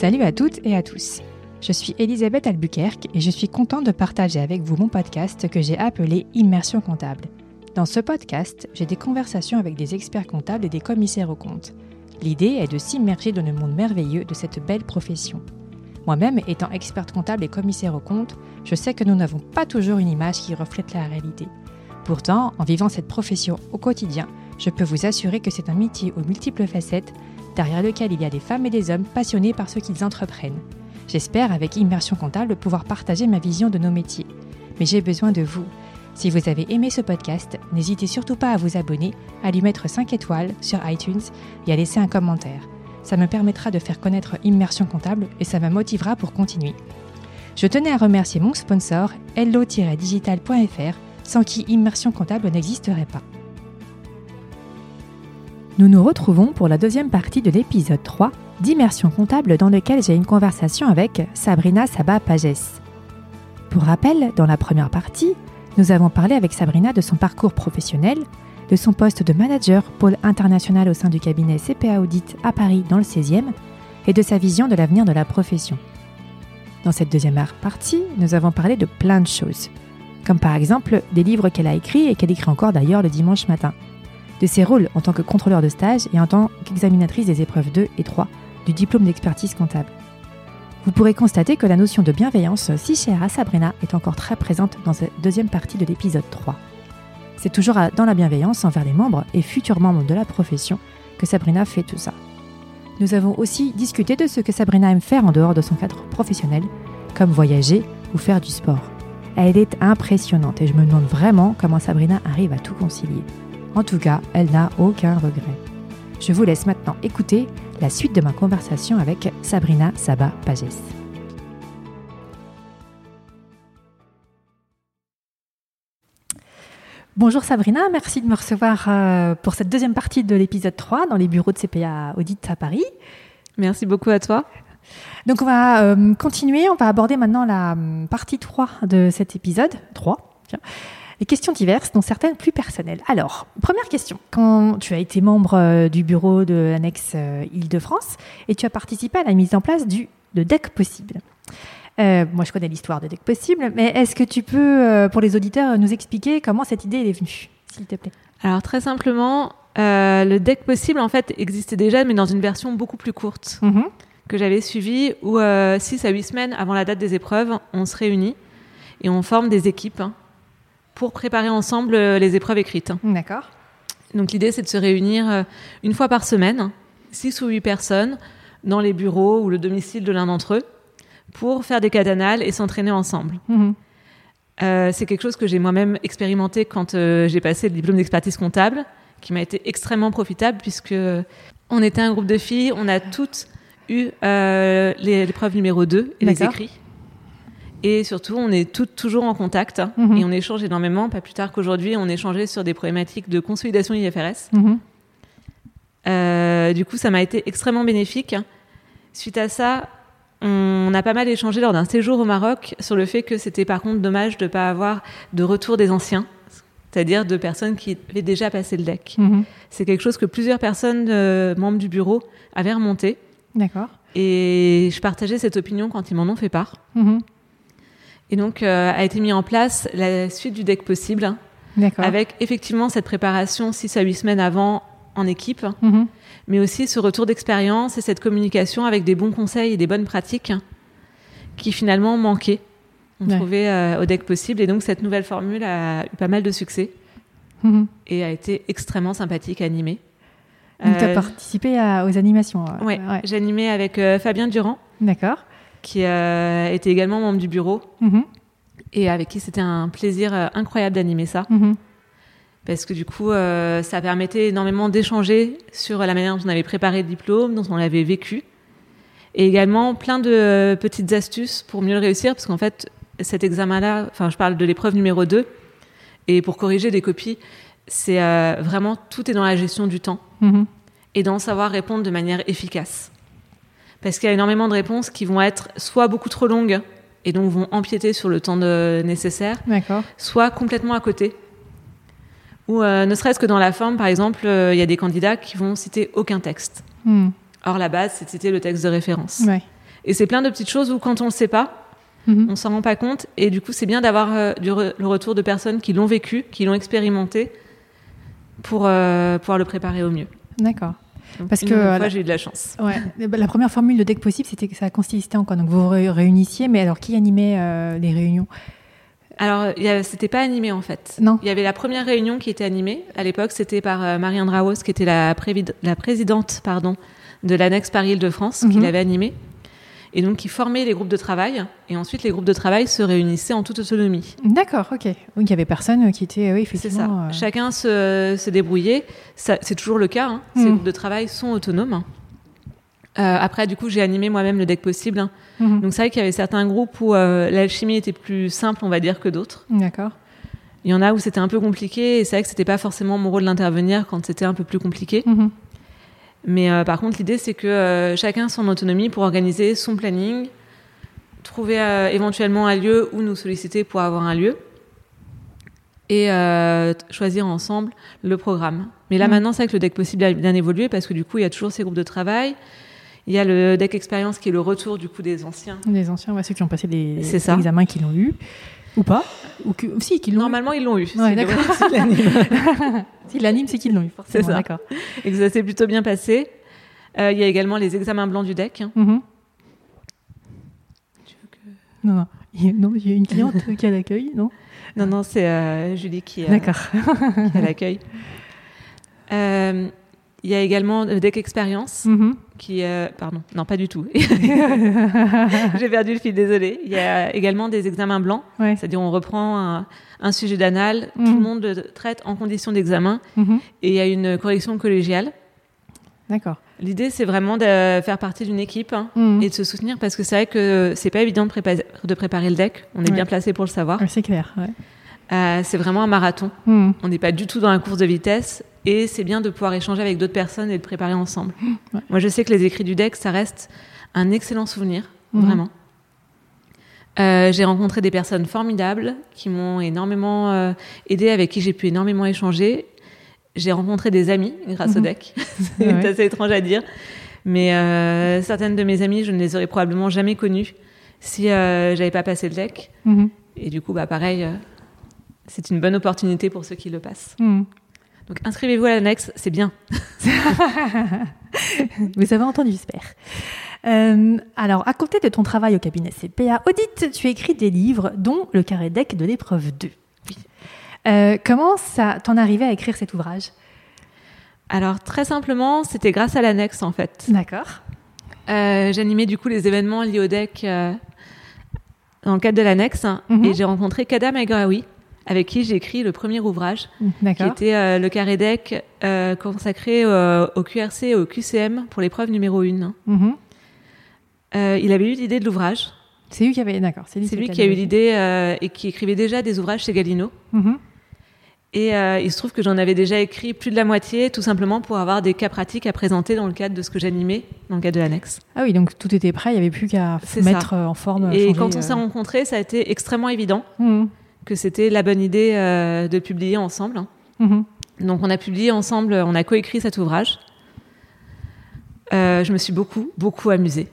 Salut à toutes et à tous. Je suis Elisabeth Albuquerque et je suis contente de partager avec vous mon podcast que j'ai appelé Immersion comptable. Dans ce podcast, j'ai des conversations avec des experts comptables et des commissaires aux comptes. L'idée est de s'immerger dans le monde merveilleux de cette belle profession. Moi-même, étant experte comptable et commissaire aux comptes, je sais que nous n'avons pas toujours une image qui reflète la réalité. Pourtant, en vivant cette profession au quotidien, je peux vous assurer que c'est un métier aux multiples facettes, derrière lequel il y a des femmes et des hommes passionnés par ce qu'ils entreprennent. J'espère, avec Immersion comptable, pouvoir partager ma vision de nos métiers. Mais j'ai besoin de vous. Si vous avez aimé ce podcast, n'hésitez surtout pas à vous abonner, à lui mettre 5 étoiles sur iTunes et à laisser un commentaire. Ça me permettra de faire connaître Immersion comptable et ça me motivera pour continuer. Je tenais à remercier mon sponsor, hello-digital.fr, sans qui Immersion comptable n'existerait pas. Nous nous retrouvons pour la deuxième partie de l'épisode 3 d'Immersion comptable dans lequel j'ai une conversation avec Sabrina Sabah-Pagès. Pour rappel, dans la première partie, nous avons parlé avec Sabrina de son parcours professionnel, de son poste de manager pôle international au sein du cabinet CPA Audit à Paris dans le 16e et de sa vision de l'avenir de la profession. Dans cette deuxième partie, nous avons parlé de plein de choses, comme par exemple des livres qu'elle a écrits et qu'elle écrit encore d'ailleurs le dimanche matin, de ses rôles en tant que contrôleur de stage et en tant qu'examinatrice des épreuves 2 et 3 du diplôme d'expertise comptable. Vous pourrez constater que la notion de bienveillance, si chère à Sabrina, est encore très présente dans cette deuxième partie de l'épisode 3. C'est toujours dans la bienveillance envers les membres et futurs membres de la profession que Sabrina fait tout ça. Nous avons aussi discuté de ce que Sabrina aime faire en dehors de son cadre professionnel, comme voyager ou faire du sport. Elle est impressionnante et je me demande vraiment comment Sabrina arrive à tout concilier. En tout cas, elle n'a aucun regret. Je vous laisse maintenant écouter la suite de ma conversation avec Sabrina Sabah-Pagès. Bonjour Sabrina, merci de me recevoir pour cette deuxième partie de l'épisode 3 dans les bureaux de CPA Audit à Paris. Merci beaucoup à toi. Donc on va continuer, on va aborder maintenant la partie 3 de cet épisode. 3, tiens. Des questions diverses, dont certaines plus personnelles. Alors, première question. Quand tu as été membre du bureau de l'annexe Île-de-France et tu as participé à la mise en place de DEC possible. Moi, je connais l'histoire de DEC possible, mais est-ce que tu peux, pour les auditeurs, nous expliquer comment cette idée est venue, s'il te plaît? Alors, très simplement, le DEC possible, en fait, existait déjà, mais dans une version beaucoup plus courte que j'avais suivie, où 6 à 8 semaines avant la date des épreuves, on se réunit et on forme des équipes pour préparer ensemble les épreuves écrites. D'accord. Donc l'idée, c'est de se réunir une fois par semaine, 6 ou 8 personnes, dans les bureaux ou le domicile de l'un d'entre eux, pour faire des cas d'annales et s'entraîner ensemble. C'est quelque chose que j'ai moi-même expérimenté quand j'ai passé le diplôme d'expertise comptable, qui m'a été extrêmement profitable, puisque on était un groupe de filles, on a toutes eu l'épreuve numéro 2 et les écrits. Et surtout, on est toutes toujours en contact et on échange énormément. Pas plus tard qu'aujourd'hui, on échangeait sur des problématiques de consolidation IFRS. Du coup, ça m'a été extrêmement bénéfique. Suite à ça, on a pas mal échangé lors d'un séjour au Maroc sur le fait que c'était par contre dommage de ne pas avoir de retour des anciens, c'est-à-dire de personnes qui avaient déjà passé le DEC. C'est quelque chose que plusieurs personnes, membres du bureau, avaient remonté. D'accord. Et je partageais cette opinion quand ils m'en ont fait part. Et donc, a été mis en place la suite du DEC possible. D'accord. Avec effectivement cette préparation 6 à 8 semaines avant en équipe, mais aussi ce retour d'expérience et cette communication avec des bons conseils et des bonnes pratiques qui finalement manquaient. On trouvait au DEC possible. Et donc, cette nouvelle formule a eu pas mal de succès et a été extrêmement sympathique à animer. Donc, tu as participé aux animations. Oui, j'animais avec Fabien Durand. D'accord. Qui était également membre du bureau et avec qui c'était un plaisir incroyable d'animer ça. Parce que du coup, ça permettait énormément d'échanger sur la manière dont on avait préparé le diplôme, dont on l'avait vécu. Et également plein de petites astuces pour mieux le réussir, parce qu'en fait, cet examen-là, enfin, je parle de l'épreuve numéro 2, et pour corriger des copies, c'est vraiment tout est dans la gestion du temps et d'en savoir répondre de manière efficace. Parce qu'il y a énormément de réponses qui vont être soit beaucoup trop longues et donc vont empiéter sur le temps nécessaire, soit complètement à côté. Ou ne serait-ce que dans la forme, par exemple, il y a des candidats qui vont citer aucun texte. Or, la base, c'est de citer le texte de référence. Et c'est plein de petites choses où, quand on le sait pas, on s'en rend pas compte. Et du coup, c'est bien d'avoir le retour de personnes qui l'ont vécu, qui l'ont expérimenté, pour pouvoir le préparer au mieux. D'accord. Donc, parce que fois, j'ai eu de la chance. Ouais. La première formule de DEC possible, c'était que ça consistait en quoi? Donc vous réunissiez, mais alors qui animait les réunions? Alors c'était pas animé en fait. Non. Il y avait la première réunion qui était animée. À l'époque, c'était par Marie-Andre Raos, qui était la présidente, de l'annexe Paris-Île-de-France, qui l'avait animée. Et donc, ils formaient les groupes de travail. Et ensuite, les groupes de travail se réunissaient en toute autonomie. D'accord, ok. Donc, il n'y avait personne qui était... Oui, effectivement. C'est ça. Chacun se débrouillait. Ça, c'est toujours le cas. Hein. Ces groupes de travail sont autonomes. Après, du coup, j'ai animé moi-même le DEC possible. Hein. Donc, c'est vrai qu'il y avait certains groupes où l'alchimie était plus simple, on va dire, que d'autres. D'accord. Il y en a où c'était un peu compliqué. Et c'est vrai que ce n'était pas forcément mon rôle d'intervenir quand c'était un peu plus compliqué. Mais par contre, l'idée, c'est que chacun son autonomie pour organiser son planning, trouver éventuellement un lieu ou nous solliciter pour avoir un lieu et choisir ensemble le programme. Mais là, maintenant, c'est vrai que le DEC possible a bien évolué parce que du coup, il y a toujours ces groupes de travail. Il y a le DEC expérience qui est le retour du coup des anciens. Des anciens, ouais, ceux qui ont passé des examens qui l'ont eu. Ou pas. Si, qu'ils l'ont normalement, eu. Ils l'ont eu. Ouais, d'accord. S'ils l'animent, c'est qu'ils l'ont eu, forcément. C'est ça. D'accord. Et que ça s'est plutôt bien passé. Il y a également les examens blancs du DEC. Hein. Tu veux que... Non, il y a une cliente qui est à l'accueil, non? Non, c'est Julie qui est à l'accueil. Il y a également le DEC Expérience qui... non, pas du tout. J'ai perdu le fil, désolée. Il y a également des examens blancs. Ouais. C'est-à-dire on reprend un sujet d'anal, tout le monde le traite en condition d'examen et il y a une correction collégiale. D'accord. L'idée, c'est vraiment de faire partie d'une équipe et de se soutenir parce que c'est vrai que c'est pas évident de préparer le DEC. On est bien placé pour le savoir. C'est clair, ouais. C'est vraiment un marathon. On n'est pas du tout dans la course de vitesse et c'est bien de pouvoir échanger avec d'autres personnes et de préparer ensemble. Ouais. Moi, je sais que les écrits du DEC, ça reste un excellent souvenir, vraiment. J'ai rencontré des personnes formidables qui m'ont énormément aidée, avec qui j'ai pu énormément échanger. J'ai rencontré des amis grâce au DEC. C'est assez étrange à dire. Mais certaines de mes amies, je ne les aurais probablement jamais connues si je n'avais pas passé le DEC. Et du coup, pareil... c'est une bonne opportunité pour ceux qui le passent. Donc, inscrivez-vous à l'annexe, c'est bien. Vous avez entendu, j'espère. Alors, à côté de ton travail au cabinet CPA Audit, tu écris des livres, dont le carré DEC de l'épreuve 2. Oui. Comment ça t'en arrivait à écrire cet ouvrage? Alors, très simplement, c'était grâce à l'annexe, en fait. D'accord. J'animais, du coup, les événements liés au DEC dans le cadre de l'annexe. Et j'ai rencontré Kada Meghraoui, avec qui j'ai écrit le premier ouvrage, qui était le carré DEC consacré au QRC et au QCM pour l'épreuve numéro 1. Il avait eu l'idée de l'ouvrage. C'est lui qui avait... D'accord. C'est lui qui a eu l'idée et qui écrivait déjà des ouvrages chez Gallino. Et il se trouve que j'en avais déjà écrit plus de la moitié, tout simplement pour avoir des cas pratiques à présenter dans le cadre de ce que j'animais, dans le cadre de l'annexe. Ah oui, donc tout était prêt, il n'y avait plus qu'à mettre en forme. Et quand on s'est rencontrés, ça a été extrêmement évident. Que c'était la bonne idée de publier ensemble. Donc, on a publié ensemble, on a coécrit cet ouvrage. Je me suis beaucoup amusée,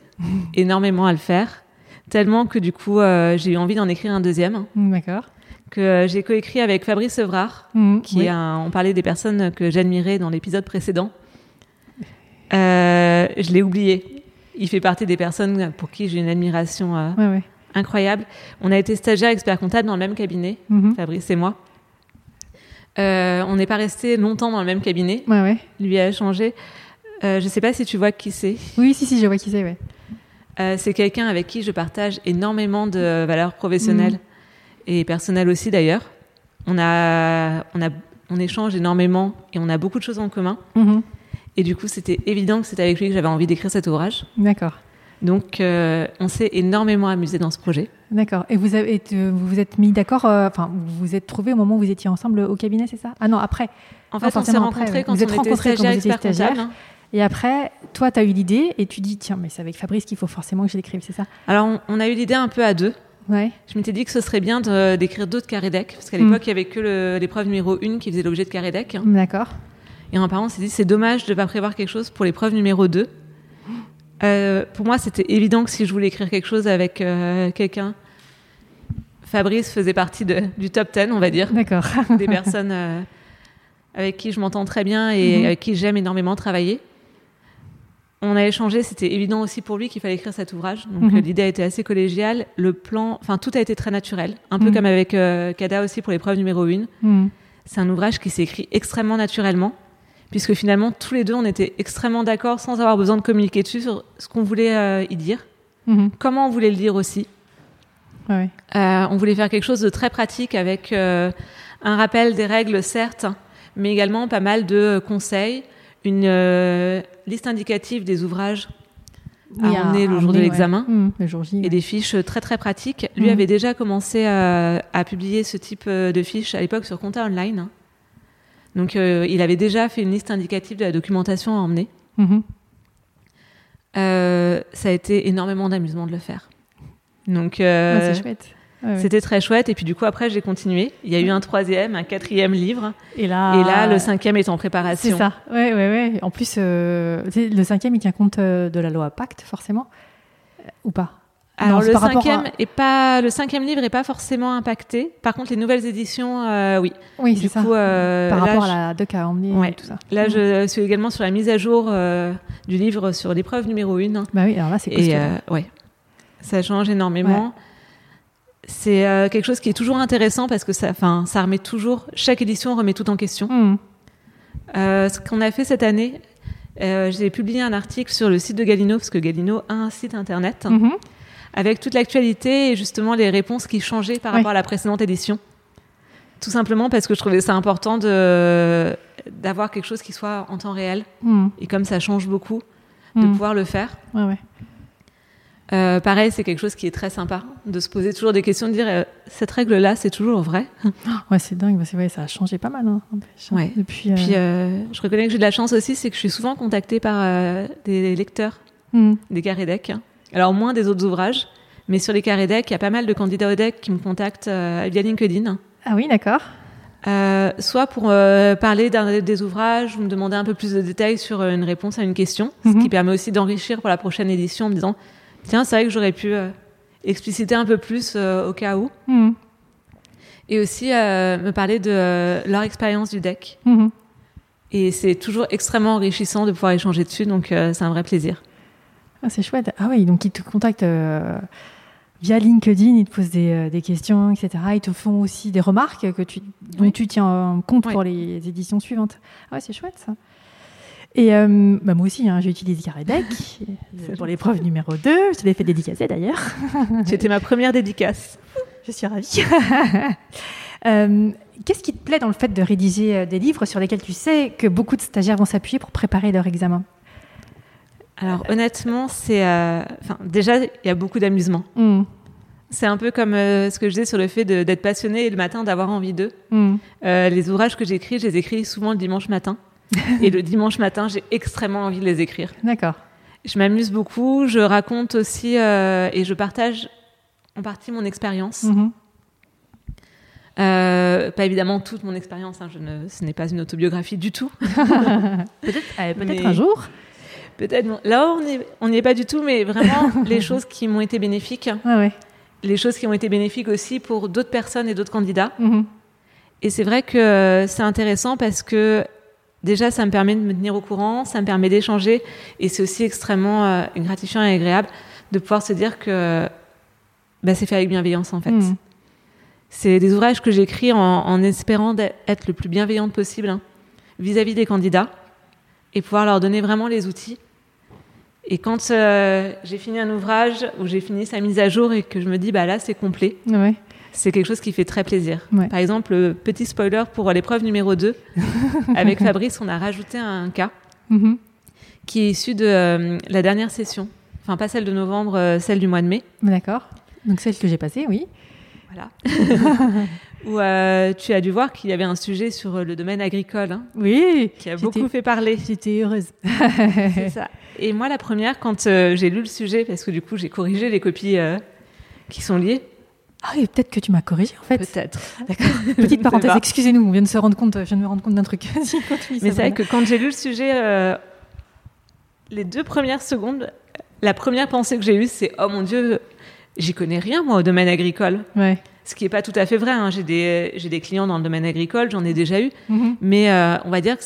énormément à le faire, tellement que du coup, j'ai eu envie d'en écrire un deuxième. D'accord. Que j'ai coécrit avec Fabrice Evrard, qui est on parlait des personnes que j'admirais dans l'épisode précédent. Je l'ai oublié. Il fait partie des personnes pour qui j'ai une admiration. Incroyable. On a été stagiaires experts comptables dans le même cabinet, Fabrice et moi. On n'est pas restés longtemps dans le même cabinet. Lui a changé. Je ne sais pas si tu vois qui c'est. Oui, si, je vois qui c'est. Ouais. C'est quelqu'un avec qui je partage énormément de valeurs professionnelles et personnelles aussi, d'ailleurs. On échange énormément et on a beaucoup de choses en commun. Et du coup, c'était évident que c'était avec lui que j'avais envie d'écrire cet ouvrage. D'accord. Donc, on s'est énormément amusé dans ce projet. D'accord. Et vous vous êtes mis d'accord, vous vous êtes trouvés au moment où vous étiez ensemble au cabinet, c'est ça? Ah non, après. En fait, on s'est rencontrés quand on était stagiaires. Et après, toi, tu as eu l'idée et tu dis, tiens, mais c'est avec Fabrice qu'il faut forcément que je l'écrive, c'est ça? Alors, on a eu l'idée un peu à deux. Ouais. Je m'étais dit que ce serait bien d'écrire d'autres carrés DEC, parce qu'à l'époque, il n'y avait que l'épreuve numéro 1 qui faisait l'objet de carrés DEC. Hein. D'accord. Et en parlant, on s'est dit, c'est dommage de ne pas prévoir quelque chose pour l'épreuve numéro 2. Pour moi, c'était évident que si je voulais écrire quelque chose avec quelqu'un, Fabrice faisait partie du top 10, on va dire. D'accord. Des personnes avec qui je m'entends très bien et avec qui j'aime énormément travailler. On a échangé, c'était évident aussi pour lui qu'il fallait écrire cet ouvrage. Donc l'idée a été assez collégiale. Le plan, enfin tout a été très naturel, un peu comme avec Kada aussi pour l'épreuve numéro 1. C'est un ouvrage qui s'est écrit extrêmement naturellement, puisque finalement tous les deux on était extrêmement d'accord sans avoir besoin de communiquer dessus sur ce qu'on voulait y dire, comment on voulait le dire aussi. Ouais. On voulait faire quelque chose de très pratique avec un rappel des règles certes, mais également pas mal de conseils, une liste indicative des ouvrages à emmener le jour de l'examen, et des fiches très très pratiques. Lui avait déjà commencé à publier ce type de fiches à l'époque sur Compta online. Donc il avait déjà fait une liste indicative de la documentation à emmener. Ça a été énormément d'amusement de le faire. Donc c'est chouette. Ouais. C'était très chouette. Et puis du coup, après, j'ai continué. Il y a eu un troisième, un quatrième livre. Et là le cinquième est en préparation. C'est ça. Ouais, ouais, ouais. En plus, le cinquième, il tient compte de la loi Pacte, forcément, ou pas? Alors, non, le cinquième livre n'est pas forcément impacté. Par contre, les nouvelles éditions, oui. Oui, c'est ça. Du coup, par rapport à la DEC à emmener et tout ça. Là, je suis également sur la mise à jour du livre sur l'épreuve numéro 1. Bah oui, alors là, c'est costaud. Ouais. Ça change énormément. Ouais. C'est quelque chose qui est toujours intéressant parce que ça remet toujours... Chaque édition remet tout en question. Ce qu'on a fait cette année, j'ai publié un article sur le site de Gallino, parce que Gallino a un site internet, avec toute l'actualité et justement les réponses qui changeaient par rapport à la précédente édition. Tout simplement parce que je trouvais ça important d'avoir quelque chose qui soit en temps réel. Et comme ça change beaucoup, de pouvoir le faire. Ouais, ouais. Pareil, c'est quelque chose qui est très sympa de se poser toujours des questions, de dire cette règle-là, c'est toujours vrai. Ouais, c'est dingue, parce que ça a changé pas mal. Ouais. Depuis, Puis je reconnais que j'ai de la chance aussi, c'est que je suis souvent contactée par des lecteurs des carrés DEC. Alors moins des autres ouvrages, mais sur les carrés DEC, il y a pas mal de candidats au DEC qui me contactent via LinkedIn. Ah oui, d'accord. Soit pour parler des ouvrages, me demander un peu plus de détails sur une réponse à une question, ce qui permet aussi d'enrichir pour la prochaine édition en me disant... Tiens, c'est vrai que j'aurais pu expliciter un peu plus au cas où. Et aussi me parler de leur expérience du DEC. Et c'est toujours extrêmement enrichissant de pouvoir échanger dessus, donc c'est un vrai plaisir. Ah, c'est chouette. Ah oui, donc ils te contactent via LinkedIn, ils te posent des questions, etc. Ils te font aussi des remarques dont tu tiens compte pour les éditions suivantes. Ah ouais, c'est chouette ça. Et moi aussi, j'ai utilisé carré DEC pour l'épreuve numéro 2. Je te l'ai fait dédicacer, d'ailleurs. C'était ma première dédicace. Je suis ravie. Qu'est-ce qui te plaît dans le fait de rédiger des livres sur lesquels tu sais que beaucoup de stagiaires vont s'appuyer pour préparer leur examen? Alors, honnêtement, c'est... déjà, il y a beaucoup d'amusement. C'est un peu comme ce que je disais sur le fait d'être passionné et le matin d'avoir envie d'eux. Les ouvrages que j'écris, je les écris souvent le dimanche matin. Et le dimanche matin, j'ai extrêmement envie de les écrire. D'accord. Je m'amuse beaucoup, je raconte aussi et je partage en partie mon expérience. Pas évidemment toute mon expérience, ce n'est pas une autobiographie du tout. peut-être un jour. Peut-être. Là, on n'y est pas du tout, mais vraiment les choses qui m'ont été bénéfiques. Ah ouais. Les choses qui ont été bénéfiques aussi pour d'autres personnes et d'autres candidats. Et c'est vrai que c'est intéressant parce que déjà, ça me permet de me tenir au courant, ça me permet d'échanger, et c'est aussi extrêmement gratifiant et agréable de pouvoir se dire que c'est fait avec bienveillance, en fait. C'est des ouvrages que j'écris en espérant être le plus bienveillante possible vis-à-vis des candidats et pouvoir leur donner vraiment les outils. Et quand j'ai fini un ouvrage ou j'ai fini sa mise à jour et que je me dis là, c'est complet. Ouais. C'est quelque chose qui fait très plaisir. Ouais. Par exemple, petit spoiler pour l'épreuve numéro 2. Avec Fabrice, on a rajouté un cas qui est issu de la dernière session. Enfin, pas celle de novembre, celle du mois de mai. D'accord. Donc celle que j'ai passée, oui. Voilà. Où tu as dû voir qu'il y avait un sujet sur le domaine agricole. Oui. Qui a beaucoup fait parler. J'étais heureuse. C'est ça. Et moi, la première, quand j'ai lu le sujet, parce que du coup, j'ai corrigé les copies qui sont liées. Ah oui, peut-être que tu m'as corrigée, en fait. Peut-être. D'accord. Petite parenthèse, excusez-nous, je viens de me rendre compte d'un truc. Mais c'est vrai que quand j'ai lu le sujet, les 2 premières secondes, La première pensée que j'ai eue, c'est « Oh mon Dieu, j'y connais rien, moi, au domaine agricole. » Ouais. Ce qui n'est pas tout à fait vrai. Hein. J'ai des clients dans le domaine agricole, j'en ai déjà eu. Mm-hmm. Mais on va dire que,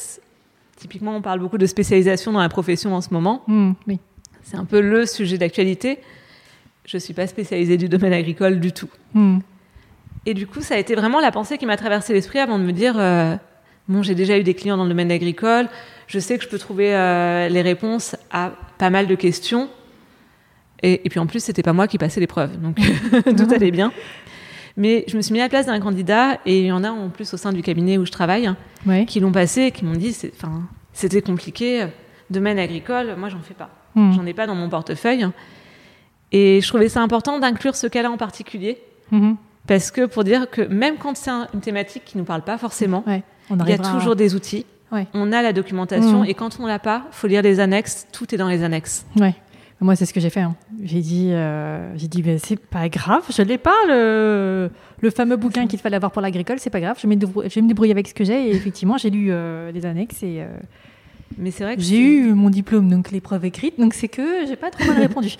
typiquement, on parle beaucoup de spécialisation dans la profession en ce moment. Mm, oui. C'est un peu le sujet d'actualité. Je ne suis pas spécialisée du domaine agricole du tout. Mm. Et du coup, ça a été vraiment la pensée qui m'a traversé l'esprit avant de me dire bon, j'ai déjà eu des clients dans le domaine agricole, je sais que je peux trouver les réponses à pas mal de questions. Et puis en plus, c'était pas moi qui passais l'épreuve, donc tout allait bien. Mais je me suis mis à la place d'un candidat, et il y en a en plus au sein du cabinet où je travaille, hein, ouais, qui l'ont passé et qui m'ont dit c'était compliqué, domaine agricole, moi j'en fais pas, j'en ai pas dans mon portefeuille. Et je trouvais ça important d'inclure ce cas-là en particulier, parce que pour dire que même quand c'est une thématique qui nous parle pas forcément, il y a toujours des outils, on a la documentation, et quand on l'a pas, faut lire les annexes, tout est dans les annexes. Ouais. Moi, c'est ce que j'ai fait. Hein. J'ai dit, ben, c'est pas grave, je l'ai pas, le fameux bouquin qu'il fallait avoir pour l'agricole, c'est pas grave, je vais me débrouiller avec ce que j'ai. Et effectivement, j'ai lu les annexes et mais c'est vrai que j'ai eu mon diplôme, donc l'épreuve écrite, donc c'est que j'ai pas trop mal répondu.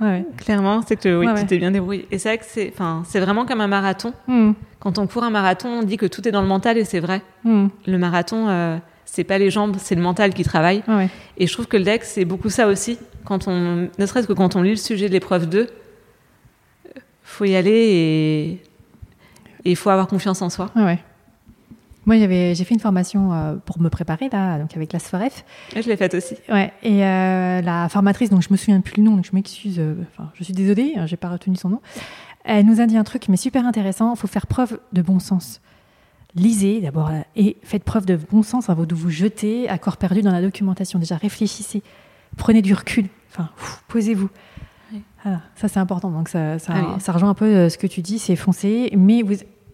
Ouais. Clairement, c'est que tu t'es bien débrouillée. Et c'est vrai que c'est vraiment comme un marathon. Mm. Quand on court un marathon, on dit que tout est dans le mental, et c'est vrai. Mm. Le marathon... c'est pas les jambes, c'est le mental qui travaille. Ouais. Et je trouve que le DEC, c'est beaucoup ça aussi. Ne serait-ce que quand on lit le sujet de l'épreuve 2, faut y aller et faut avoir confiance en soi. Ouais. Moi, j'ai fait une formation pour me préparer là, donc avec la SFREF. Je l'ai faite aussi. Ouais. Et la formatrice, donc je me souviens plus le nom, donc je m'excuse. Je suis désolée, j'ai pas retenu son nom. Elle nous a dit un truc, mais super intéressant. Faut faire preuve de bon sens. Lisez d'abord et faites preuve de bon sens avant de vous jeter à corps perdu dans la documentation. Déjà, réfléchissez, prenez du recul, posez-vous. Oui. Voilà, ça, c'est important. Donc, ça rejoint un peu ce que tu dis, c'est foncer. Mais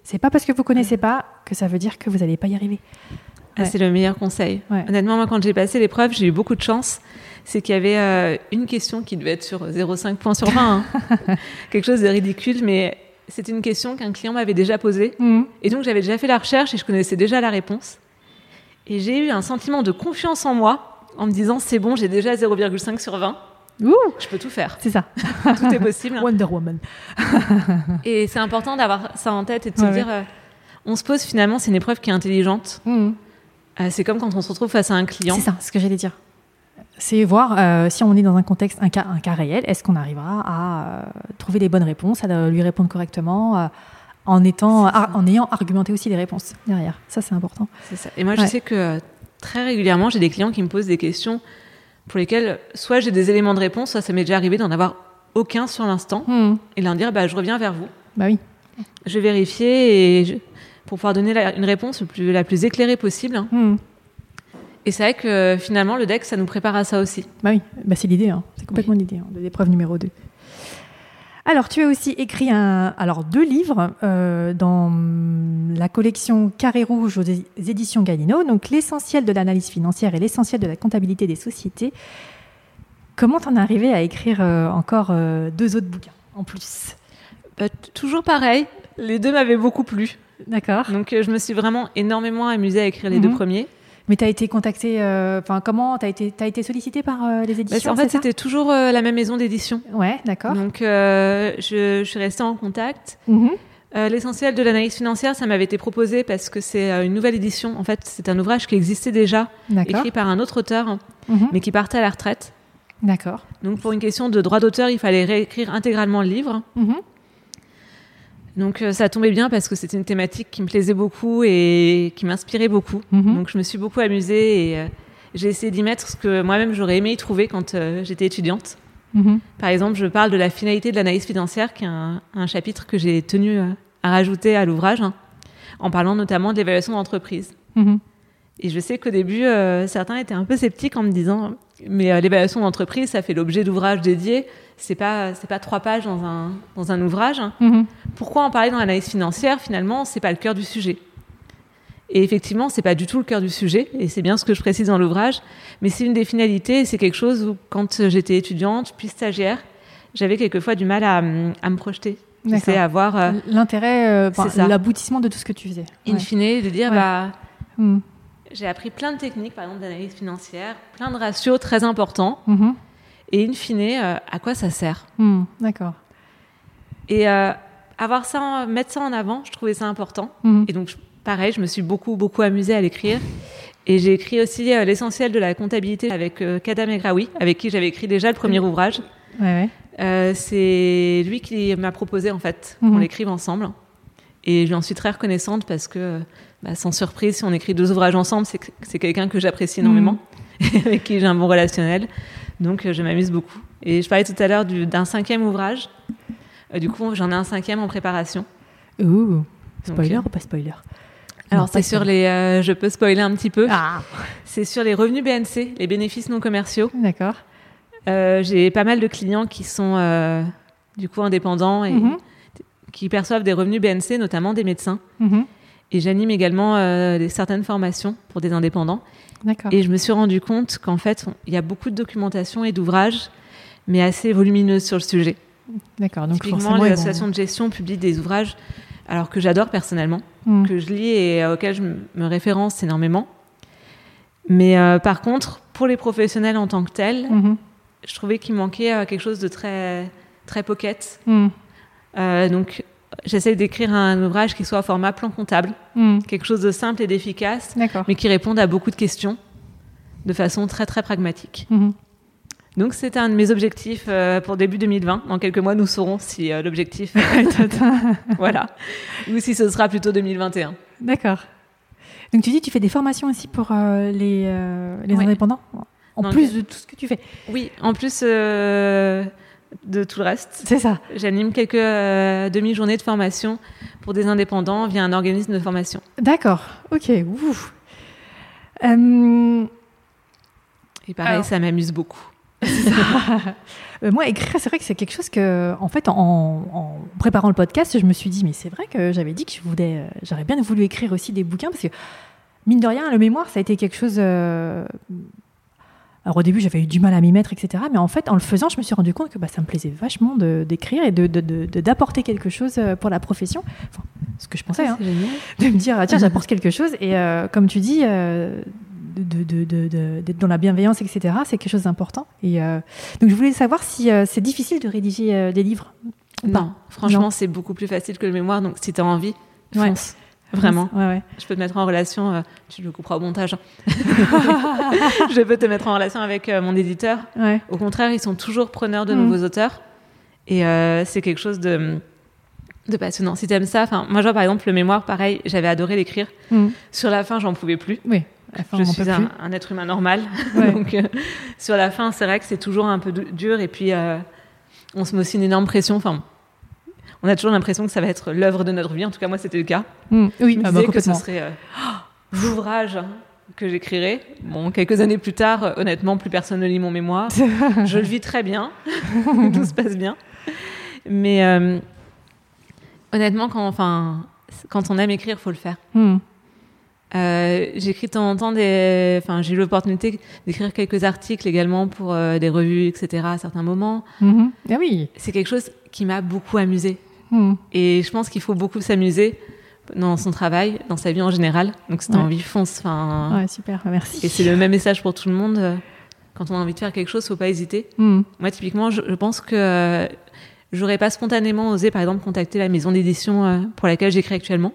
c'est pas parce que vous connaissez pas que ça veut dire que vous n'allez pas y arriver. Ouais. Ah, c'est le meilleur conseil. Ouais. Honnêtement, moi, quand j'ai passé l'épreuve, j'ai eu beaucoup de chance. C'est qu'il y avait une question qui devait être sur 0,5 points sur 20. Hein. Quelque chose de ridicule, mais... C'était une question qu'un client m'avait déjà posée. Mmh. Et donc, j'avais déjà fait la recherche et je connaissais déjà la réponse. Et j'ai eu un sentiment de confiance en moi en me disant « C'est bon, j'ai déjà 0,5 sur 20. Ouh, je peux tout faire. » C'est ça. Tout est possible. Hein. Wonder Woman. Et c'est important d'avoir ça en tête et de se dire on se pose finalement, c'est une épreuve qui est intelligente. Mmh. C'est comme quand on se retrouve face à un client. C'est ça, ce que j'allais dire. C'est voir si on est dans un contexte, un cas réel, est-ce qu'on arrivera à trouver les bonnes réponses, à lui répondre correctement, en ayant argumenté aussi les réponses derrière. Ça, c'est important. C'est ça. Et moi, je sais que très régulièrement, j'ai des clients qui me posent des questions pour lesquelles soit j'ai des éléments de réponse, soit ça m'est déjà arrivé d'en avoir aucun sur l'instant, et de leur dire je reviens vers vous. Bah oui. Je vais vérifier pour pouvoir donner une réponse la plus éclairée possible. Hein. Mm. Et c'est vrai que finalement, le DEC, ça nous prépare à ça aussi. Bah oui, c'est l'idée. Hein. C'est complètement l'idée de l'épreuve numéro 2. Alors, tu as aussi écrit deux livres dans la collection Carré Rouge aux éditions Gallino. Donc, l'essentiel de l'analyse financière et l'essentiel de la comptabilité des sociétés. Comment t'en es arrivé à écrire encore deux autres bouquins en plus ? Toujours pareil. Les deux m'avaient beaucoup plu. D'accord. Donc, je me suis vraiment énormément amusée à écrire les deux premiers. Mais tu as été contactée, t'as été sollicitée par les éditions, en fait, c'était toujours la même maison d'édition. Ouais, d'accord. Donc, je suis restée en contact. Mm-hmm. L'essentiel de l'analyse financière, ça m'avait été proposé parce que c'est une nouvelle édition. En fait, c'est un ouvrage qui existait déjà, écrit par un autre auteur, mais qui partait à la retraite. D'accord. Donc, pour une question de droit d'auteur, il fallait réécrire intégralement le livre. Mm-hmm. Donc, ça tombait bien parce que c'était une thématique qui me plaisait beaucoup et qui m'inspirait beaucoup. Mm-hmm. Donc, je me suis beaucoup amusée et j'ai essayé d'y mettre ce que moi-même, j'aurais aimé y trouver quand j'étais étudiante. Mm-hmm. Par exemple, je parle de la finalité de l'analyse financière, qui est un chapitre que j'ai tenu à rajouter à l'ouvrage, hein, en parlant notamment de l'évaluation d'entreprise. Mm-hmm. Et je sais qu'au début, certains étaient un peu sceptiques en me disant « Mais l'évaluation d'entreprise, ça fait l'objet d'ouvrages dédiés. C'est pas 3 pages dans un ouvrage. Hein. Mm-hmm. Pourquoi en parler dans l'analyse financière ? Finalement, c'est pas le cœur du sujet. » Et effectivement, c'est pas du tout le cœur du sujet. Et c'est bien ce que je précise dans l'ouvrage. Mais c'est une des finalités. C'est quelque chose où, quand j'étais étudiante, puis stagiaire, j'avais quelquefois du mal à me projeter. C'est avoir l'intérêt, l'aboutissement de tout ce que tu faisais. In fine, de dire j'ai appris plein de techniques, par exemple d'analyse financière, plein de ratios très importants. et in fine, à quoi ça sert. D'accord. Et avoir ça, mettre ça en avant, je trouvais ça important. Et donc, pareil, je me suis beaucoup amusée à l'écrire. Et j'ai écrit aussi l'essentiel de la comptabilité avec Kada Meghraoui, avec qui j'avais écrit déjà le premier ouvrage. Ouais. C'est lui qui m'a proposé, en fait, qu'on l'écrive ensemble. Et j'en suis très reconnaissante parce que, sans surprise, si on écrit deux ouvrages ensemble, c'est quelqu'un que j'apprécie énormément, avec qui j'ai un bon relationnel. Donc, je m'amuse beaucoup. Et je parlais tout à l'heure d'un 5e ouvrage. Du coup, j'en ai un 5e en préparation. Ouh, spoiler ou pas spoiler? Alors, non, c'est sur les... je peux spoiler un petit peu. Ah. C'est sur les revenus BNC, les bénéfices non commerciaux. D'accord. J'ai pas mal de clients qui sont, du coup, indépendants et qui perçoivent des revenus BNC, notamment des médecins. Et j'anime également certaines formations pour des indépendants. D'accord. Et je me suis rendu compte qu'en fait, il y a beaucoup de documentation et d'ouvrages, mais assez volumineuses sur le sujet. D'accord. Donc typiquement, les associations de gestion publient des ouvrages, alors que j'adore personnellement, que je lis et auxquels je me référence énormément. Mais par contre, pour les professionnels en tant que tels, je trouvais qu'il manquait quelque chose de très, très pocket. Donc, j'essaie d'écrire un ouvrage qui soit au format plan comptable, quelque chose de simple et d'efficace, mais qui réponde à beaucoup de questions de façon très, très pragmatique. Donc, c'était un de mes objectifs pour début 2020. Dans quelques mois, nous saurons si l'objectif est atteint. Voilà. Ou si ce sera plutôt 2021. D'accord. Donc, tu dis que tu fais des formations aussi pour les indépendants, en plus de tout ce que tu fais. Oui, en plus de tout le reste. C'est ça. J'anime quelques demi-journées de formation pour des indépendants via un organisme de formation. D'accord. OK. Ouf. Et pareil, ça m'amuse beaucoup. Moi, écrire, c'est vrai que c'est quelque chose que, en fait, en préparant le podcast, je me suis dit, mais c'est vrai que j'avais dit que j'aurais bien voulu écrire aussi des bouquins, parce que, mine de rien, le mémoire, ça a été quelque chose... Alors, au début, j'avais eu du mal à m'y mettre, etc. Mais en fait, en le faisant, je me suis rendu compte que ça me plaisait vachement d'écrire et d'apporter quelque chose pour la profession. Enfin, ce que je pensais, de me dire, tiens, j'apporte quelque chose. Et comme tu dis... d'être dans la bienveillance, etc. C'est quelque chose d'important. Et donc, je voulais savoir si c'est difficile de rédiger des livres. Non, franchement, c'est beaucoup plus facile que le mémoire. Donc, si tu as envie, fonce. Vraiment. Ouais. Je peux te mettre en relation... tu le couperas au montage. Je peux te mettre en relation avec mon éditeur. Ouais. Au contraire, ils sont toujours preneurs de nouveaux auteurs. Et c'est quelque chose de passionnant. Si tu aimes ça... Moi, par exemple, le mémoire, pareil, j'avais adoré l'écrire. Sur la fin, j'en pouvais plus. Oui. Enfin, je suis un être humain normal, donc sur la fin, c'est vrai que c'est toujours un peu dur, et puis on se met aussi une énorme pression. On a toujours l'impression que ça va être l'œuvre de notre vie. En tout cas, moi, c'était le cas. Oui, je me disais que ce serait l'ouvrage que j'écrirais. Bon, quelques années plus tard, honnêtement, plus personne ne lit mon mémoire. Je le vis très bien, tout se passe bien. Mais honnêtement, quand on aime écrire, faut le faire. J'écris de temps en temps j'ai eu l'opportunité d'écrire quelques articles également pour des revues, etc. à certains moments. Ah oui. C'est quelque chose qui m'a beaucoup amusée. Et je pense qu'il faut beaucoup s'amuser dans son travail, dans sa vie en général. Donc si t'as envie, fonce. Ouais, super, merci. Et c'est le même message pour tout le monde. Quand on a envie de faire quelque chose, faut pas hésiter. Moi, typiquement, je pense que j'aurais pas spontanément osé, par exemple, contacter la maison d'édition pour laquelle j'écris actuellement.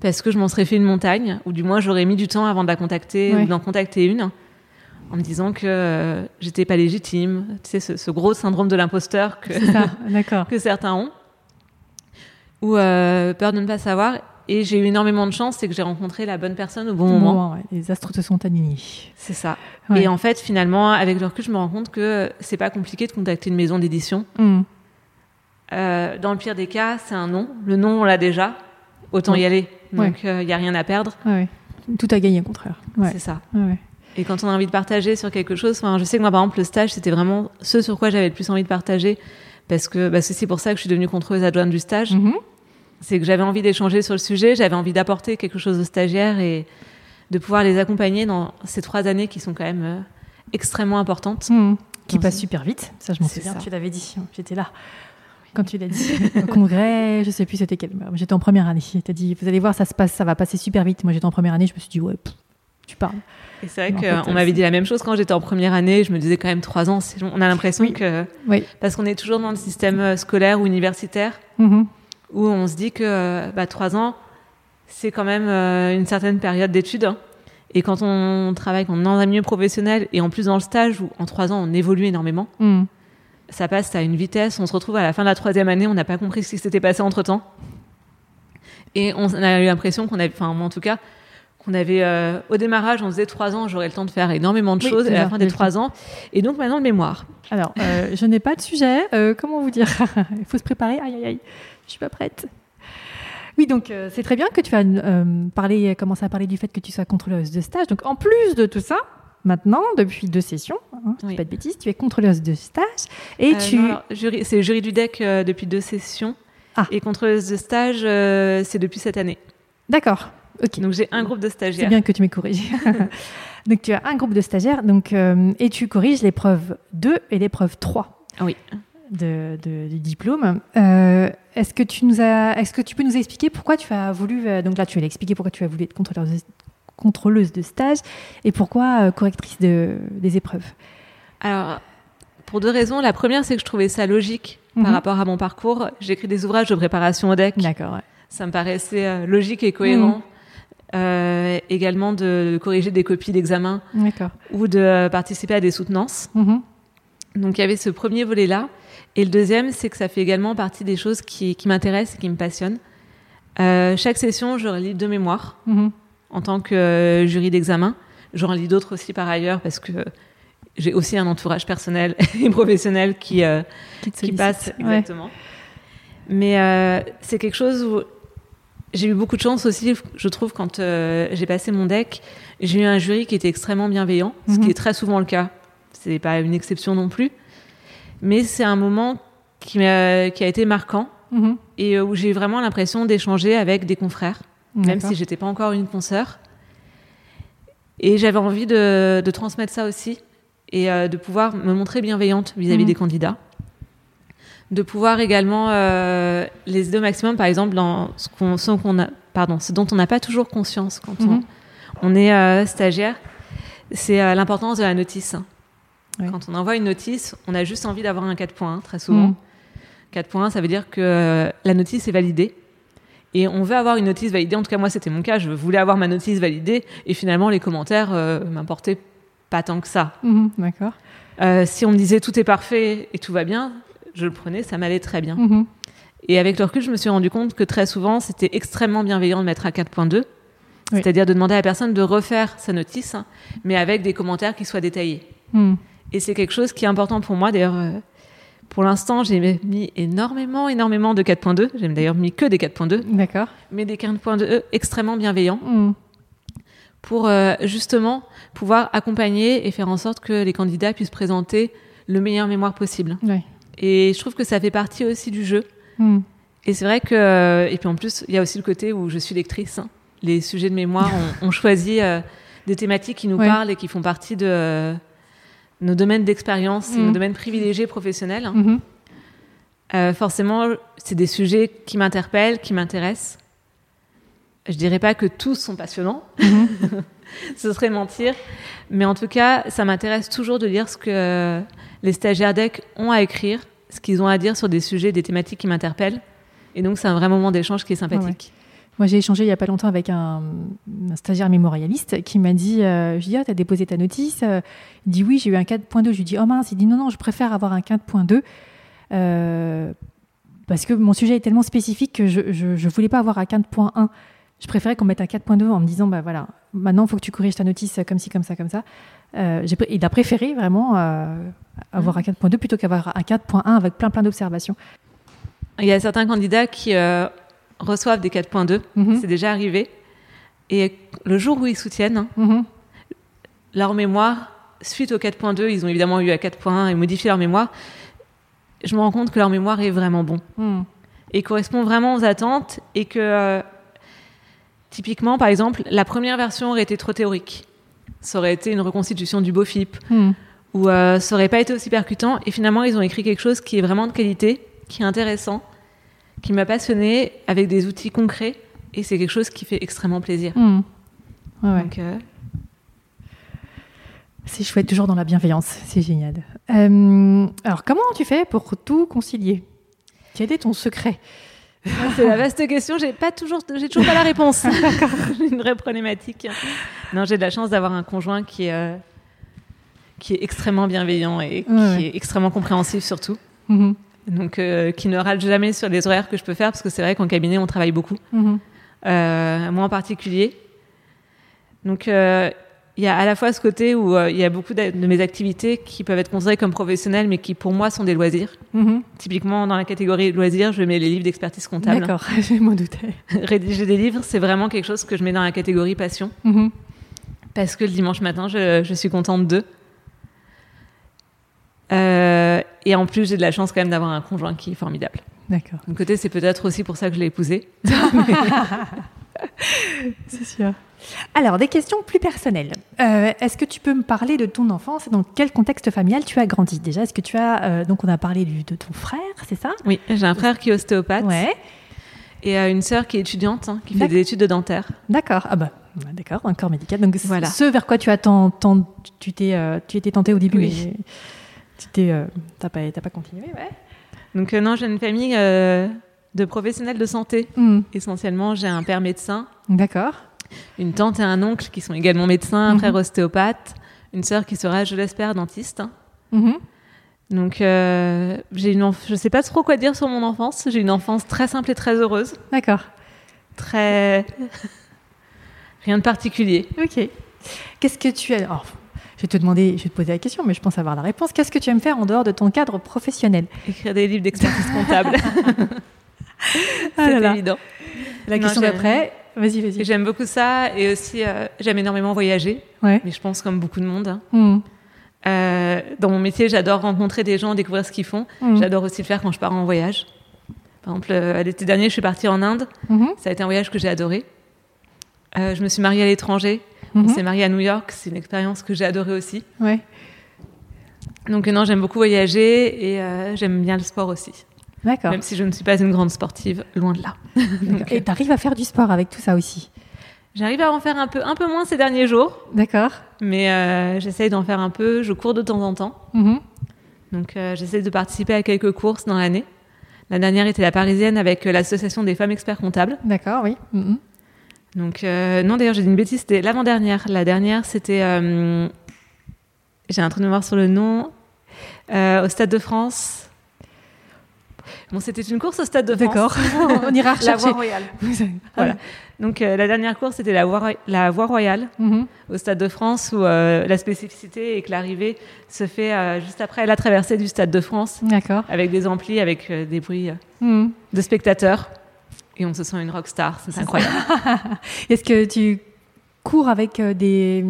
Parce que je m'en serais fait une montagne, ou du moins j'aurais mis du temps avant de la contacter, ou d'en contacter une, en me disant que j'étais pas légitime. Tu sais, ce gros syndrome de l'imposteur que certains ont, ou peur de ne pas savoir. Et j'ai eu énormément de chance, c'est que j'ai rencontré la bonne personne au bon moment. Les astres se sont alignés. C'est ça. Ouais. Et en fait, finalement, avec le recul, je me rends compte que c'est pas compliqué de contacter une maison d'édition. Dans le pire des cas, c'est un nom. Le nom, on l'a déjà. Autant y aller. Donc, il n'y a rien à perdre. Tout à gagner, au contraire. C'est ça. Et quand on a envie de partager sur quelque chose, je sais que moi, par exemple, le stage, c'était vraiment ce sur quoi j'avais le plus envie de partager, parce que c'est pour ça que je suis devenue contrôleuse adjointe du stage. C'est que j'avais envie d'échanger sur le sujet, j'avais envie d'apporter quelque chose aux stagiaires et de pouvoir les accompagner dans ces 3 années qui sont quand même extrêmement importantes. Qui passent super vite. Ça, je m'en souviens, tu l'avais dit. J'étais là. Quand tu l'as dit, au congrès, je sais plus c'était quel. J'étais en première année. Tu as dit, vous allez voir, ça va passer super vite. Moi, j'étais en première année, je me suis dit, tu parles. Et c'est vrai qu'on m'avait dit la même chose quand j'étais en première année. Je me disais quand même 3 ans. On a l'impression que... Oui. Parce qu'on est toujours dans le système scolaire ou universitaire où on se dit que 3 ans, c'est quand même une certaine période d'études. Hein. Et quand on travaille, quand on est dans un milieu professionnel et en plus dans le stage où en 3 ans, on évolue énormément, ça passe à une vitesse. On se retrouve à la fin de la 3e année, on n'a pas compris ce qui s'était passé entre-temps. Et on a eu l'impression qu'on avait... Enfin, moi en tout cas... On avait au démarrage, on faisait 3 ans, j'aurais le temps de faire énormément de choses à la fin des 3 ans. Et donc maintenant, le mémoire. Alors, je n'ai pas de sujet. Comment vous dire ? Il faut se préparer. Aïe, aïe, aïe. Je suis pas prête. Oui, donc c'est très bien que tu as commencé à parler du fait que tu sois contrôleuse de stage. Donc en plus de tout ça, maintenant, depuis 2 sessions, je dis pas de bêtises, tu es contrôleuse de stage et c'est jury du DEC depuis 2 sessions et contrôleuse de stage, c'est depuis cette année. D'accord. Okay. Donc, j'ai un groupe de stagiaires. C'est bien que tu m'aies corrigé. Donc, tu as un groupe de stagiaires et tu corriges l'épreuve 2 et l'épreuve 3 du diplôme. Est-ce que tu peux nous expliquer pourquoi tu as voulu... donc là, tu as expliqué pourquoi tu as voulu être contrôleuse de stage et pourquoi correctrice des épreuves. Alors, pour 2 raisons. La première, c'est que je trouvais ça logique par rapport à mon parcours. J'ai écrit des ouvrages de préparation au DEC. D'accord, ouais. Ça me paraissait logique et cohérent. Également de corriger des copies d'examen ou de participer à des soutenances. Donc il y avait ce premier volet-là. Et le deuxième, c'est que ça fait également partie des choses qui m'intéressent et qui me passionnent. Chaque session, je relis 2 mémoires en tant que jury d'examen. Je relis d'autres aussi par ailleurs parce que j'ai aussi un entourage personnel et professionnel qui passe. Exactement. Ouais. Mais c'est quelque chose où... J'ai eu beaucoup de chance aussi, je trouve, quand j'ai passé mon DEC, j'ai eu un jury qui était extrêmement bienveillant, ce qui est très souvent le cas. C'est pas une exception non plus. Mais c'est un moment qui a été marquant et où j'ai eu vraiment l'impression d'échanger avec des confrères, même si j'étais pas encore une consoeur. Et j'avais envie de transmettre ça aussi et de pouvoir me montrer bienveillante vis-à-vis des candidats. De pouvoir également les aider au maximum, par exemple, dans ce dont on n'a pas toujours conscience quand on est stagiaire, c'est l'importance de la notice. Oui. Quand on envoie une notice, on a juste envie d'avoir un 4.1, très souvent. 4.1, ça veut dire que la notice est validée. Et on veut avoir une notice validée. En tout cas, moi, c'était mon cas. Je voulais avoir ma notice validée. Et finalement, les commentaires m'importaient pas tant que ça. D'accord. Si on me disait « tout est parfait et tout va bien », je le prenais, ça m'allait très bien. Et avec le recul, je me suis rendu compte que très souvent, c'était extrêmement bienveillant de mettre à 4.2, c'est-à-dire de demander à la personne de refaire sa notice, mais avec des commentaires qui soient détaillés. Et c'est quelque chose qui est important pour moi. D'ailleurs, pour l'instant, j'ai mis énormément de 4.2. J'ai d'ailleurs mis que des 4.2. D'accord. Mais des 4.2 extrêmement bienveillants pour justement pouvoir accompagner et faire en sorte que les candidats puissent présenter le meilleur mémoire possible. Oui. Et je trouve que ça fait partie aussi du jeu. Et c'est vrai que... Et puis en plus, il y a aussi le côté où je suis lectrice. Hein. Les sujets de mémoire, on choisit des thématiques qui nous parlent et qui font partie de nos domaines d'expérience, nos domaines privilégiés professionnels. Forcément, c'est des sujets qui m'interpellent, qui m'intéressent. Je dirais pas que tous sont passionnants. Ce serait mentir. Mais en tout cas, ça m'intéresse toujours de lire ce que les stagiaires DEC ont à écrire, ce qu'ils ont à dire sur des sujets, des thématiques qui m'interpellent. Et donc, c'est un vrai moment d'échange qui est sympathique. Ouais. Moi, j'ai échangé il n'y a pas longtemps avec un stagiaire mémorialiste qui m'a dit je dis, t'as déposé ta notice. Il dit oui, j'ai eu un 4.2. Je lui dis oh mince. Il dit non, je préfère avoir un 4.2. Parce que mon sujet est tellement spécifique que je voulais pas avoir un 4.1. Je préférais qu'on mette un 4.2 en me disant voilà, maintenant il faut que tu corriges ta notice comme ci, comme ça, comme ça. Il a préféré vraiment avoir un 4.2 plutôt qu'avoir un 4.1 avec plein d'observations. Il y a certains candidats qui reçoivent des 4.2, c'est déjà arrivé. Et le jour où ils soutiennent, leur mémoire, suite au 4.2, ils ont évidemment eu à 4.1 et modifié leur mémoire, je me rends compte que leur mémoire est vraiment bon et correspond vraiment aux attentes et que... typiquement, par exemple, la première version aurait été trop théorique. Ça aurait été une reconstitution du BOFIP, ou ça aurait pas été aussi percutant. Et finalement, ils ont écrit quelque chose qui est vraiment de qualité, qui est intéressant, qui m'a passionnée, avec des outils concrets. Et c'est quelque chose qui fait extrêmement plaisir. Ouais. Donc, C'est chouette, toujours dans la bienveillance, c'est génial. Alors, comment tu fais pour tout concilier ? Quel est ton secret ? C'est la vaste question, j'ai toujours pas la réponse. J'ai une vraie problématique. Non, j'ai de la chance d'avoir un conjoint qui est extrêmement bienveillant et qui est extrêmement compréhensif surtout. Mm-hmm. Donc, qui ne râle jamais sur les horaires que je peux faire, parce que c'est vrai qu'en cabinet, on travaille beaucoup. Mm-hmm. Moi en particulier. Donc, il y a à la fois ce côté où il y a beaucoup de mes activités qui peuvent être considérées comme professionnelles, mais qui, pour moi, sont des loisirs. Mm-hmm. Typiquement, dans la catégorie loisirs, je mets les livres d'expertise comptable. D'accord, je m'en doutais. Rédiger des livres, c'est vraiment quelque chose que je mets dans la catégorie passion. Mm-hmm. Parce que le dimanche matin, je suis contente d'eux. Et en plus, j'ai de la chance quand même d'avoir un conjoint qui est formidable. D'accord. De mon côté, c'est peut-être aussi pour ça que je l'ai épousé. C'est sûr. Alors, des questions plus personnelles. Est-ce que tu peux me parler de ton enfance et dans quel contexte familial tu as grandi ? Déjà, est-ce que tu as... donc, on a parlé de ton frère, c'est ça ? Oui, j'ai un frère qui est ostéopathe. Ouais. Et une sœur qui est étudiante, hein, qui fait des études de dentaire. D'accord. Ah bah, d'accord, un corps médical. Donc, voilà. Ce vers quoi tu étais tentée au début. Oui. T'as pas continué, ouais. Donc, non, j'ai une famille... de professionnels de santé. Mmh. Essentiellement, j'ai un père médecin. D'accord. Une tante et un oncle qui sont également médecins, un frère ostéopathe, une sœur qui sera, je l'espère, dentiste. Mmh. Donc, je sais pas trop quoi dire sur mon enfance. J'ai une enfance très simple et très heureuse. D'accord. Rien de particulier. Ok. Qu'est-ce que tu as... Alors, je vais te poser la question, mais je pense avoir la réponse. Qu'est-ce que tu aimes faire en dehors de ton cadre professionnel ? Écrire des livres d'expertise comptable. C'est évident. La question d'après, vas-y. J'aime beaucoup ça, et aussi j'aime énormément voyager, mais je pense comme beaucoup de monde. Hein. Mm. Dans mon métier, j'adore rencontrer des gens, découvrir ce qu'ils font. Mm. J'adore aussi le faire quand je pars en voyage. Par exemple, l'été dernier, je suis partie en Inde. Mm-hmm. Ça a été un voyage que j'ai adoré. Je me suis mariée à l'étranger. Mm-hmm. On s'est mariés à New York. C'est une expérience que j'ai adorée aussi. Ouais. Donc non, j'aime beaucoup voyager, et j'aime bien le sport aussi. D'accord. Même si je ne suis pas une grande sportive, loin de là. Donc, et tu arrives à faire du sport avec tout ça aussi ? J'arrive à en faire un peu moins ces derniers jours. D'accord. Mais j'essaye d'en faire un peu. Je cours de temps en temps. Mm-hmm. Donc j'essaie de participer à quelques courses dans l'année. La dernière était la Parisienne avec l'association des femmes experts comptables. D'accord, oui. Mm-hmm. Donc non, d'ailleurs, j'ai dit une bêtise. C'était l'avant-dernière. La dernière, c'était... j'ai un trou de mémoire sur le nom. Au Stade de France... Bon, c'était une course au Stade de France. D'accord, on ira rechercher. La Voie Royale. Voilà. Donc, la dernière course, c'était la Voie Royale, mm-hmm. au Stade de France, où la spécificité est que l'arrivée se fait juste après la traversée du Stade de France. D'accord. Avec des amplis, avec des bruits de spectateurs. Et on se sent une rockstar, c'est incroyable. Est-ce que tu cours avec des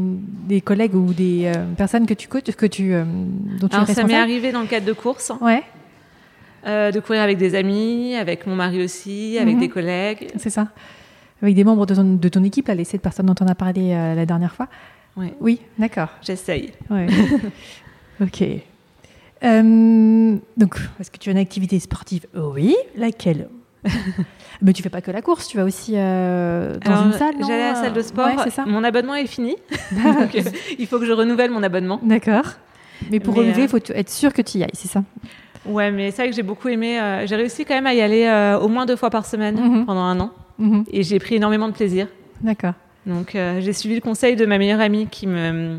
collègues ou des personnes que tu coaches, dont tu es responsable ? Ça m'est arrivé dans le cadre de courses. Ouais. De courir avec des amis, avec mon mari aussi, avec des collègues. C'est ça. Avec des membres de ton équipe, là, les 7 personnes dont on a parlé la dernière fois. Ouais. Oui, d'accord. J'essaye. Ouais. Ok. Donc, est-ce que tu as une activité sportive ? Oui. Laquelle ? Mais tu fais pas que la course, tu vas aussi une salle, non ? J'allais à la salle de sport. Ouais, c'est ça. Mon abonnement est fini. Donc, il faut que je renouvelle mon abonnement. D'accord. Mais pour renouveler, il faut être sûr que tu y ailles, c'est ça ? Ouais, mais c'est vrai que j'ai beaucoup aimé. J'ai réussi quand même à y aller au moins 2 fois par semaine pendant un an. Mm-hmm. Et j'ai pris énormément de plaisir. D'accord. Donc, j'ai suivi le conseil de ma meilleure amie qui me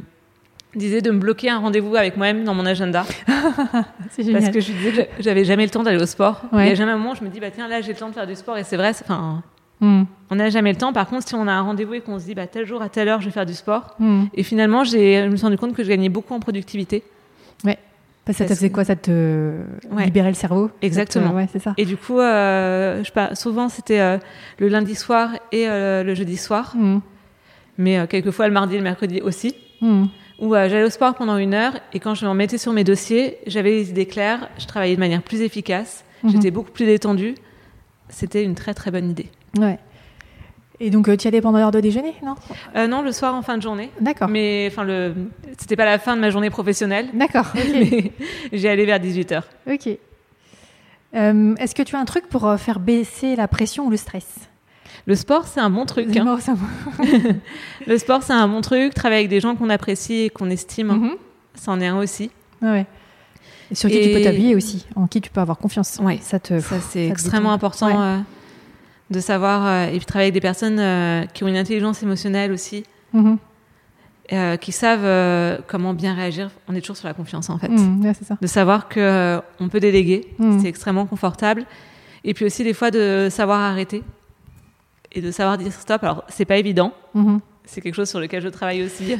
disait de me bloquer un rendez-vous avec moi-même dans mon agenda. C'est génial. Parce que je lui disais que j'avais jamais le temps d'aller au sport. Ouais. Il y a jamais un moment où je me dis, bah tiens, là, j'ai le temps de faire du sport. Et c'est vrai, on n'a jamais le temps. Par contre, si on a un rendez-vous et qu'on se dit, bah tel jour, à telle heure, je vais faire du sport. Mm. Et finalement, je me suis rendu compte que je gagnais beaucoup en productivité. Ouais. Ça te faisait quoi ? Ça te libérait le cerveau ? Exactement. C'est ça. Et du coup, souvent, c'était le lundi soir et le jeudi soir. Mm. Mais quelquefois, le mardi et le mercredi aussi. Mm. Où j'allais au sport pendant 1 heure. Et quand je me remettais sur mes dossiers, j'avais les idées claires. Je travaillais de manière plus efficace. Mm-hmm. J'étais beaucoup plus détendue. C'était une très, très bonne idée. Ouais. Et donc, tu y allais pendant l'heure de déjeuner, non ? Non, le soir en fin de journée. D'accord. Mais c'était pas la fin de ma journée professionnelle. D'accord. Okay. Mais j'y allais vers 18h. Ok. Est-ce que tu as un truc pour faire baisser la pression ou le stress ? Le sport, c'est un bon truc. Hein. Le sport, c'est un bon truc. Travailler avec des gens qu'on apprécie et qu'on estime, ça en est un aussi. Ouais. Et sur qui tu peux t'appuyer aussi, en qui tu peux avoir confiance. Ouais. Ça, c'est extrêmement important de savoir. Et puis travailler avec des personnes qui ont une intelligence émotionnelle aussi, qui savent comment bien réagir. On est toujours sur la confiance, en fait. Ouais, c'est ça. De savoir qu'on peut déléguer, c'est extrêmement confortable. Et puis aussi, des fois, de savoir arrêter et de savoir dire stop. Alors, c'est pas évident. C'est quelque chose sur lequel je travaille aussi.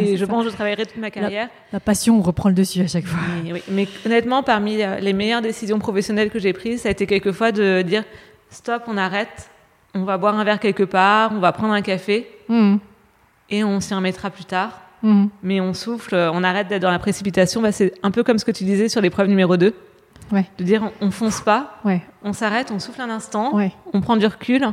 Et je pense que je travaillerai toute ma carrière. La passion reprend le dessus à chaque fois. Mais, oui. Mais honnêtement, parmi les meilleures décisions professionnelles que j'ai prises, ça a été quelquefois de dire stop, on arrête, on va boire un verre quelque part, on va prendre un café et on s'y remettra plus tard. Mais on souffle, on arrête d'être dans la précipitation. Bah, c'est un peu comme ce que tu disais sur l'épreuve numéro 2. Ouais. De dire on fonce pas, on s'arrête, on souffle un instant, on prend du recul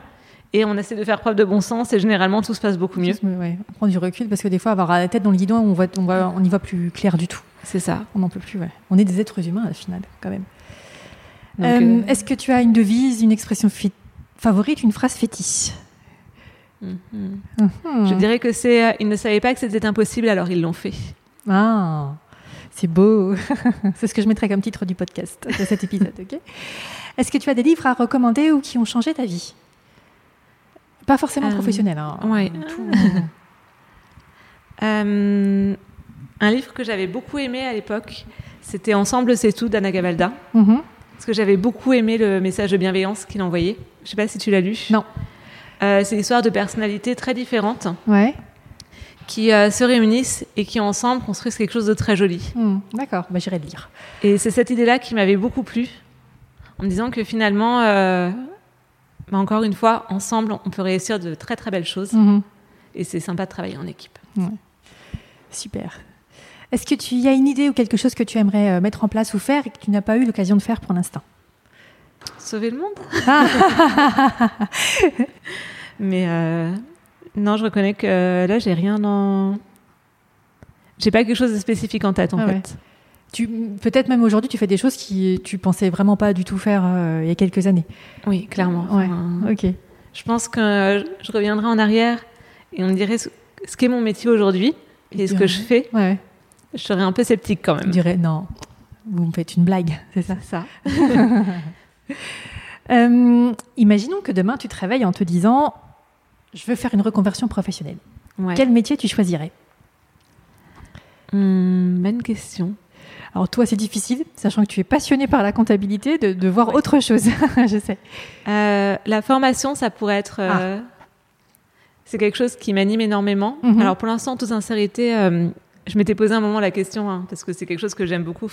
et on essaie de faire preuve de bon sens et généralement tout se passe beaucoup mieux. On prend du recul parce que des fois avoir la tête dans le guidon, on y voit plus clair du tout. C'est ça. On n'en peut plus. Ouais. On est des êtres humains au final quand même. Donc, est-ce que tu as une devise, une expression favorite, une phrase fétiche? Je dirais que c'est ils ne savaient pas que c'était impossible alors ils l'ont fait. Ah. C'est beau. C'est ce que je mettrai comme titre du podcast de cet épisode. Okay. Est-ce que tu as des livres à recommander ou qui ont changé ta vie? Pas forcément professionnel. Hein. Ouais. Un livre que j'avais beaucoup aimé à l'époque, c'était Ensemble, c'est tout d'Anna Gavalda. Parce que j'avais beaucoup aimé le message de bienveillance qu'il envoyait. Je ne sais pas si tu l'as lu. Non. C'est l'histoire de personnalités très différentes. Ouais. Qui se réunissent et qui ensemble construisent quelque chose de très joli. D'accord, bah, j'irai le lire. Et c'est cette idée-là qui m'avait beaucoup plu, en me disant que finalement, encore une fois, ensemble, on peut réussir de très très belles choses. Et c'est sympa de travailler en équipe. Super. Est-ce que tu y as une idée ou quelque chose que tu aimerais mettre en place ou faire et que tu n'as pas eu l'occasion de faire pour l'instant? Sauver le monde. Mais... Non, je reconnais que là, j'ai rien en... J'ai pas quelque chose de spécifique en tête, en fait. Ouais. Peut-être même aujourd'hui, tu fais des choses que tu pensais vraiment pas du tout faire il y a quelques années. Oui, clairement. Ok. Je pense que je reviendrai en arrière et on me dirait ce qu'est mon métier aujourd'hui et ce que je fais. Ouais. Je serais un peu sceptique quand même. Je dirais, non, vous me faites une blague, c'est ça. Imaginons que demain, tu te réveilles en te disant... Je veux faire une reconversion professionnelle. Ouais. Quel métier tu choisirais? Bonne question. Alors toi, c'est difficile, sachant que tu es passionnée par la comptabilité, de voir autre chose. Je sais. La formation, ça pourrait être... C'est quelque chose qui m'anime énormément. Alors pour l'instant, en toute sincérité, je m'étais posé un moment la question, parce que c'est quelque chose que j'aime beaucoup.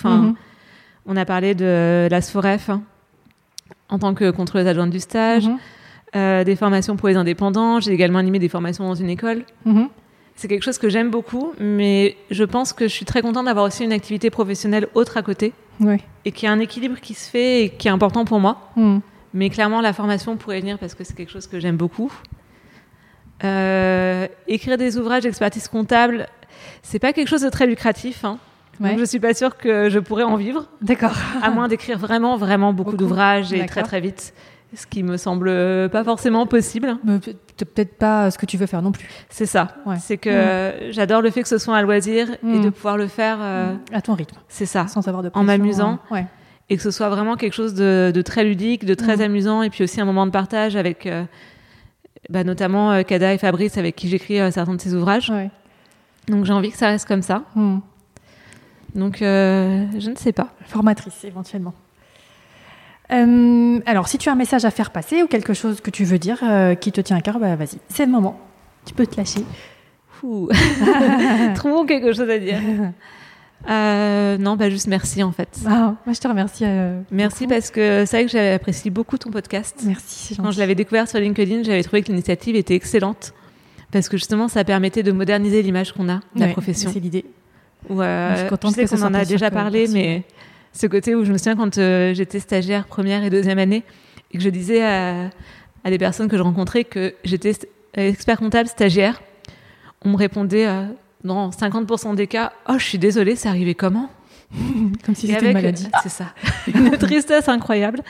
On a parlé de la SFREF en tant que contrôleuse adjointe du stage. Des formations pour les indépendants. J'ai également animé des formations dans une école. C'est quelque chose que j'aime beaucoup, mais je pense que je suis très contente d'avoir aussi une activité professionnelle autre à côté et qu'il y a un équilibre qui se fait et qui est important pour moi. Mais clairement, la formation pourrait venir parce que c'est quelque chose que j'aime beaucoup. Écrire des ouvrages d'expertise comptable, c'est pas quelque chose de très lucratif. Donc je suis pas sûre que je pourrais en vivre. D'accord. À moins d'écrire vraiment, vraiment beaucoup d'ouvrages et très, très vite. Ce qui me semble pas forcément possible. Mais peut-être pas ce que tu veux faire non plus. C'est ça. Ouais. C'est que j'adore le fait que ce soit un loisir et de pouvoir le faire... à ton rythme. C'est ça. Sans avoir de pression. En m'amusant. Ouais. Et que ce soit vraiment quelque chose de très ludique, de très amusant. Et puis aussi un moment de partage avec notamment Kada et Fabrice avec qui j'écris certains de ses ouvrages. Ouais. Donc j'ai envie que ça reste comme ça. Donc je ne sais pas. Formatrice éventuellement. Alors, si tu as un message à faire passer ou quelque chose que tu veux dire qui te tient à cœur, vas-y, c'est le moment. Tu peux te lâcher. Trouvons quelque chose à dire. Juste merci en fait. Moi, je te remercie. Merci beaucoup. Parce que c'est vrai que j'avais apprécié beaucoup ton podcast. Merci. Quand je l'avais découvert sur LinkedIn, j'avais trouvé que l'initiative était excellente parce que justement, ça permettait de moderniser l'image qu'on a de la profession. C'est l'idée. Je suis contente qu'on en a déjà parlé, mais. Ce côté où je me souviens quand j'étais stagiaire première et deuxième année et que je disais à des personnes que je rencontrais que j'étais expert comptable stagiaire, on me répondait dans 50% des cas « Oh, je suis désolée, c'est arrivé comment ?» Comme si c'était une maladie. C'est ça. Une tristesse incroyable.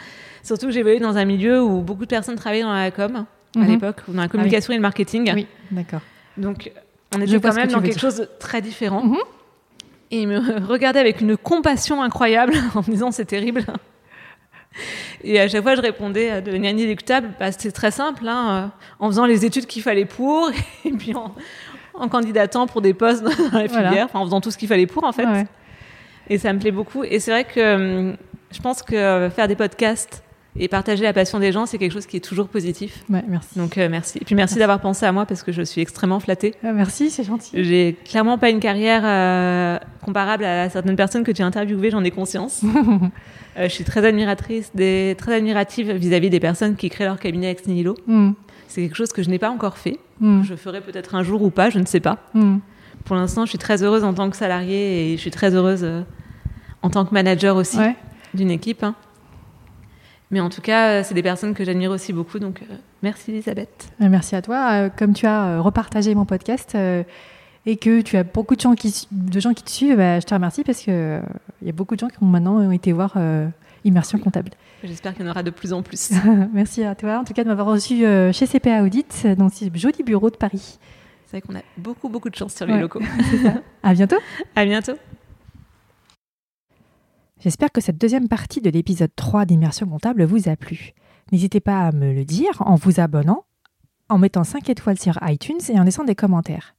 Surtout que j'évoluais dans un milieu où beaucoup de personnes travaillaient dans la com. à l'époque. On a la communication et le marketing. Oui, d'accord. Donc, on était quand même dans quelque chose de très différent. Et il me regardait avec une compassion incroyable en me disant « c'est terrible ». Et à chaque fois, je répondais de manière inéluctable, bah, c'était très simple, hein, en faisant les études qu'il fallait pour, et puis en candidatant pour des postes dans la filière, en faisant tout ce qu'il fallait pour, en fait. Ouais. Et ça me plaît beaucoup. Et c'est vrai que je pense que faire des podcasts et partager la passion des gens, c'est quelque chose qui est toujours positif. Ouais, merci. Donc, merci. Et puis, merci d'avoir pensé à moi, parce que je suis extrêmement flattée. Merci, c'est gentil. J'ai clairement pas une carrière comparable à certaines personnes que tu as interviewées, j'en ai conscience. Je suis très admiratrice, très admirative vis-à-vis des personnes qui créent leur cabinet ex nihilo. C'est quelque chose que je n'ai pas encore fait. Je ferai peut-être un jour ou pas, je ne sais pas. Pour l'instant, je suis très heureuse en tant que salariée et je suis très heureuse en tant que manager aussi d'une équipe, hein. Mais en tout cas, c'est des personnes que j'admire aussi beaucoup. Donc, merci Elisabeth. Merci à toi. Comme tu as repartagé mon podcast et que tu as beaucoup de gens qui te suivent, bah, je te remercie parce qu'il y a beaucoup de gens qui ont maintenant été voir Immersion comptable. J'espère qu'il y en aura de plus en plus. Merci à toi, en tout cas, de m'avoir reçu chez CPA Audit, dans ce joli bureau de Paris. C'est vrai qu'on a beaucoup, beaucoup de chance sur les locaux. À bientôt. À bientôt. J'espère que cette deuxième partie de l'épisode 3 d'Immersion comptable vous a plu. N'hésitez pas à me le dire en vous abonnant, en mettant 5 étoiles sur iTunes et en laissant des commentaires.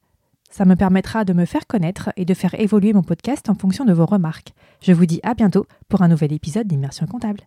Ça me permettra de me faire connaître et de faire évoluer mon podcast en fonction de vos remarques. Je vous dis à bientôt pour un nouvel épisode d'Immersion comptable.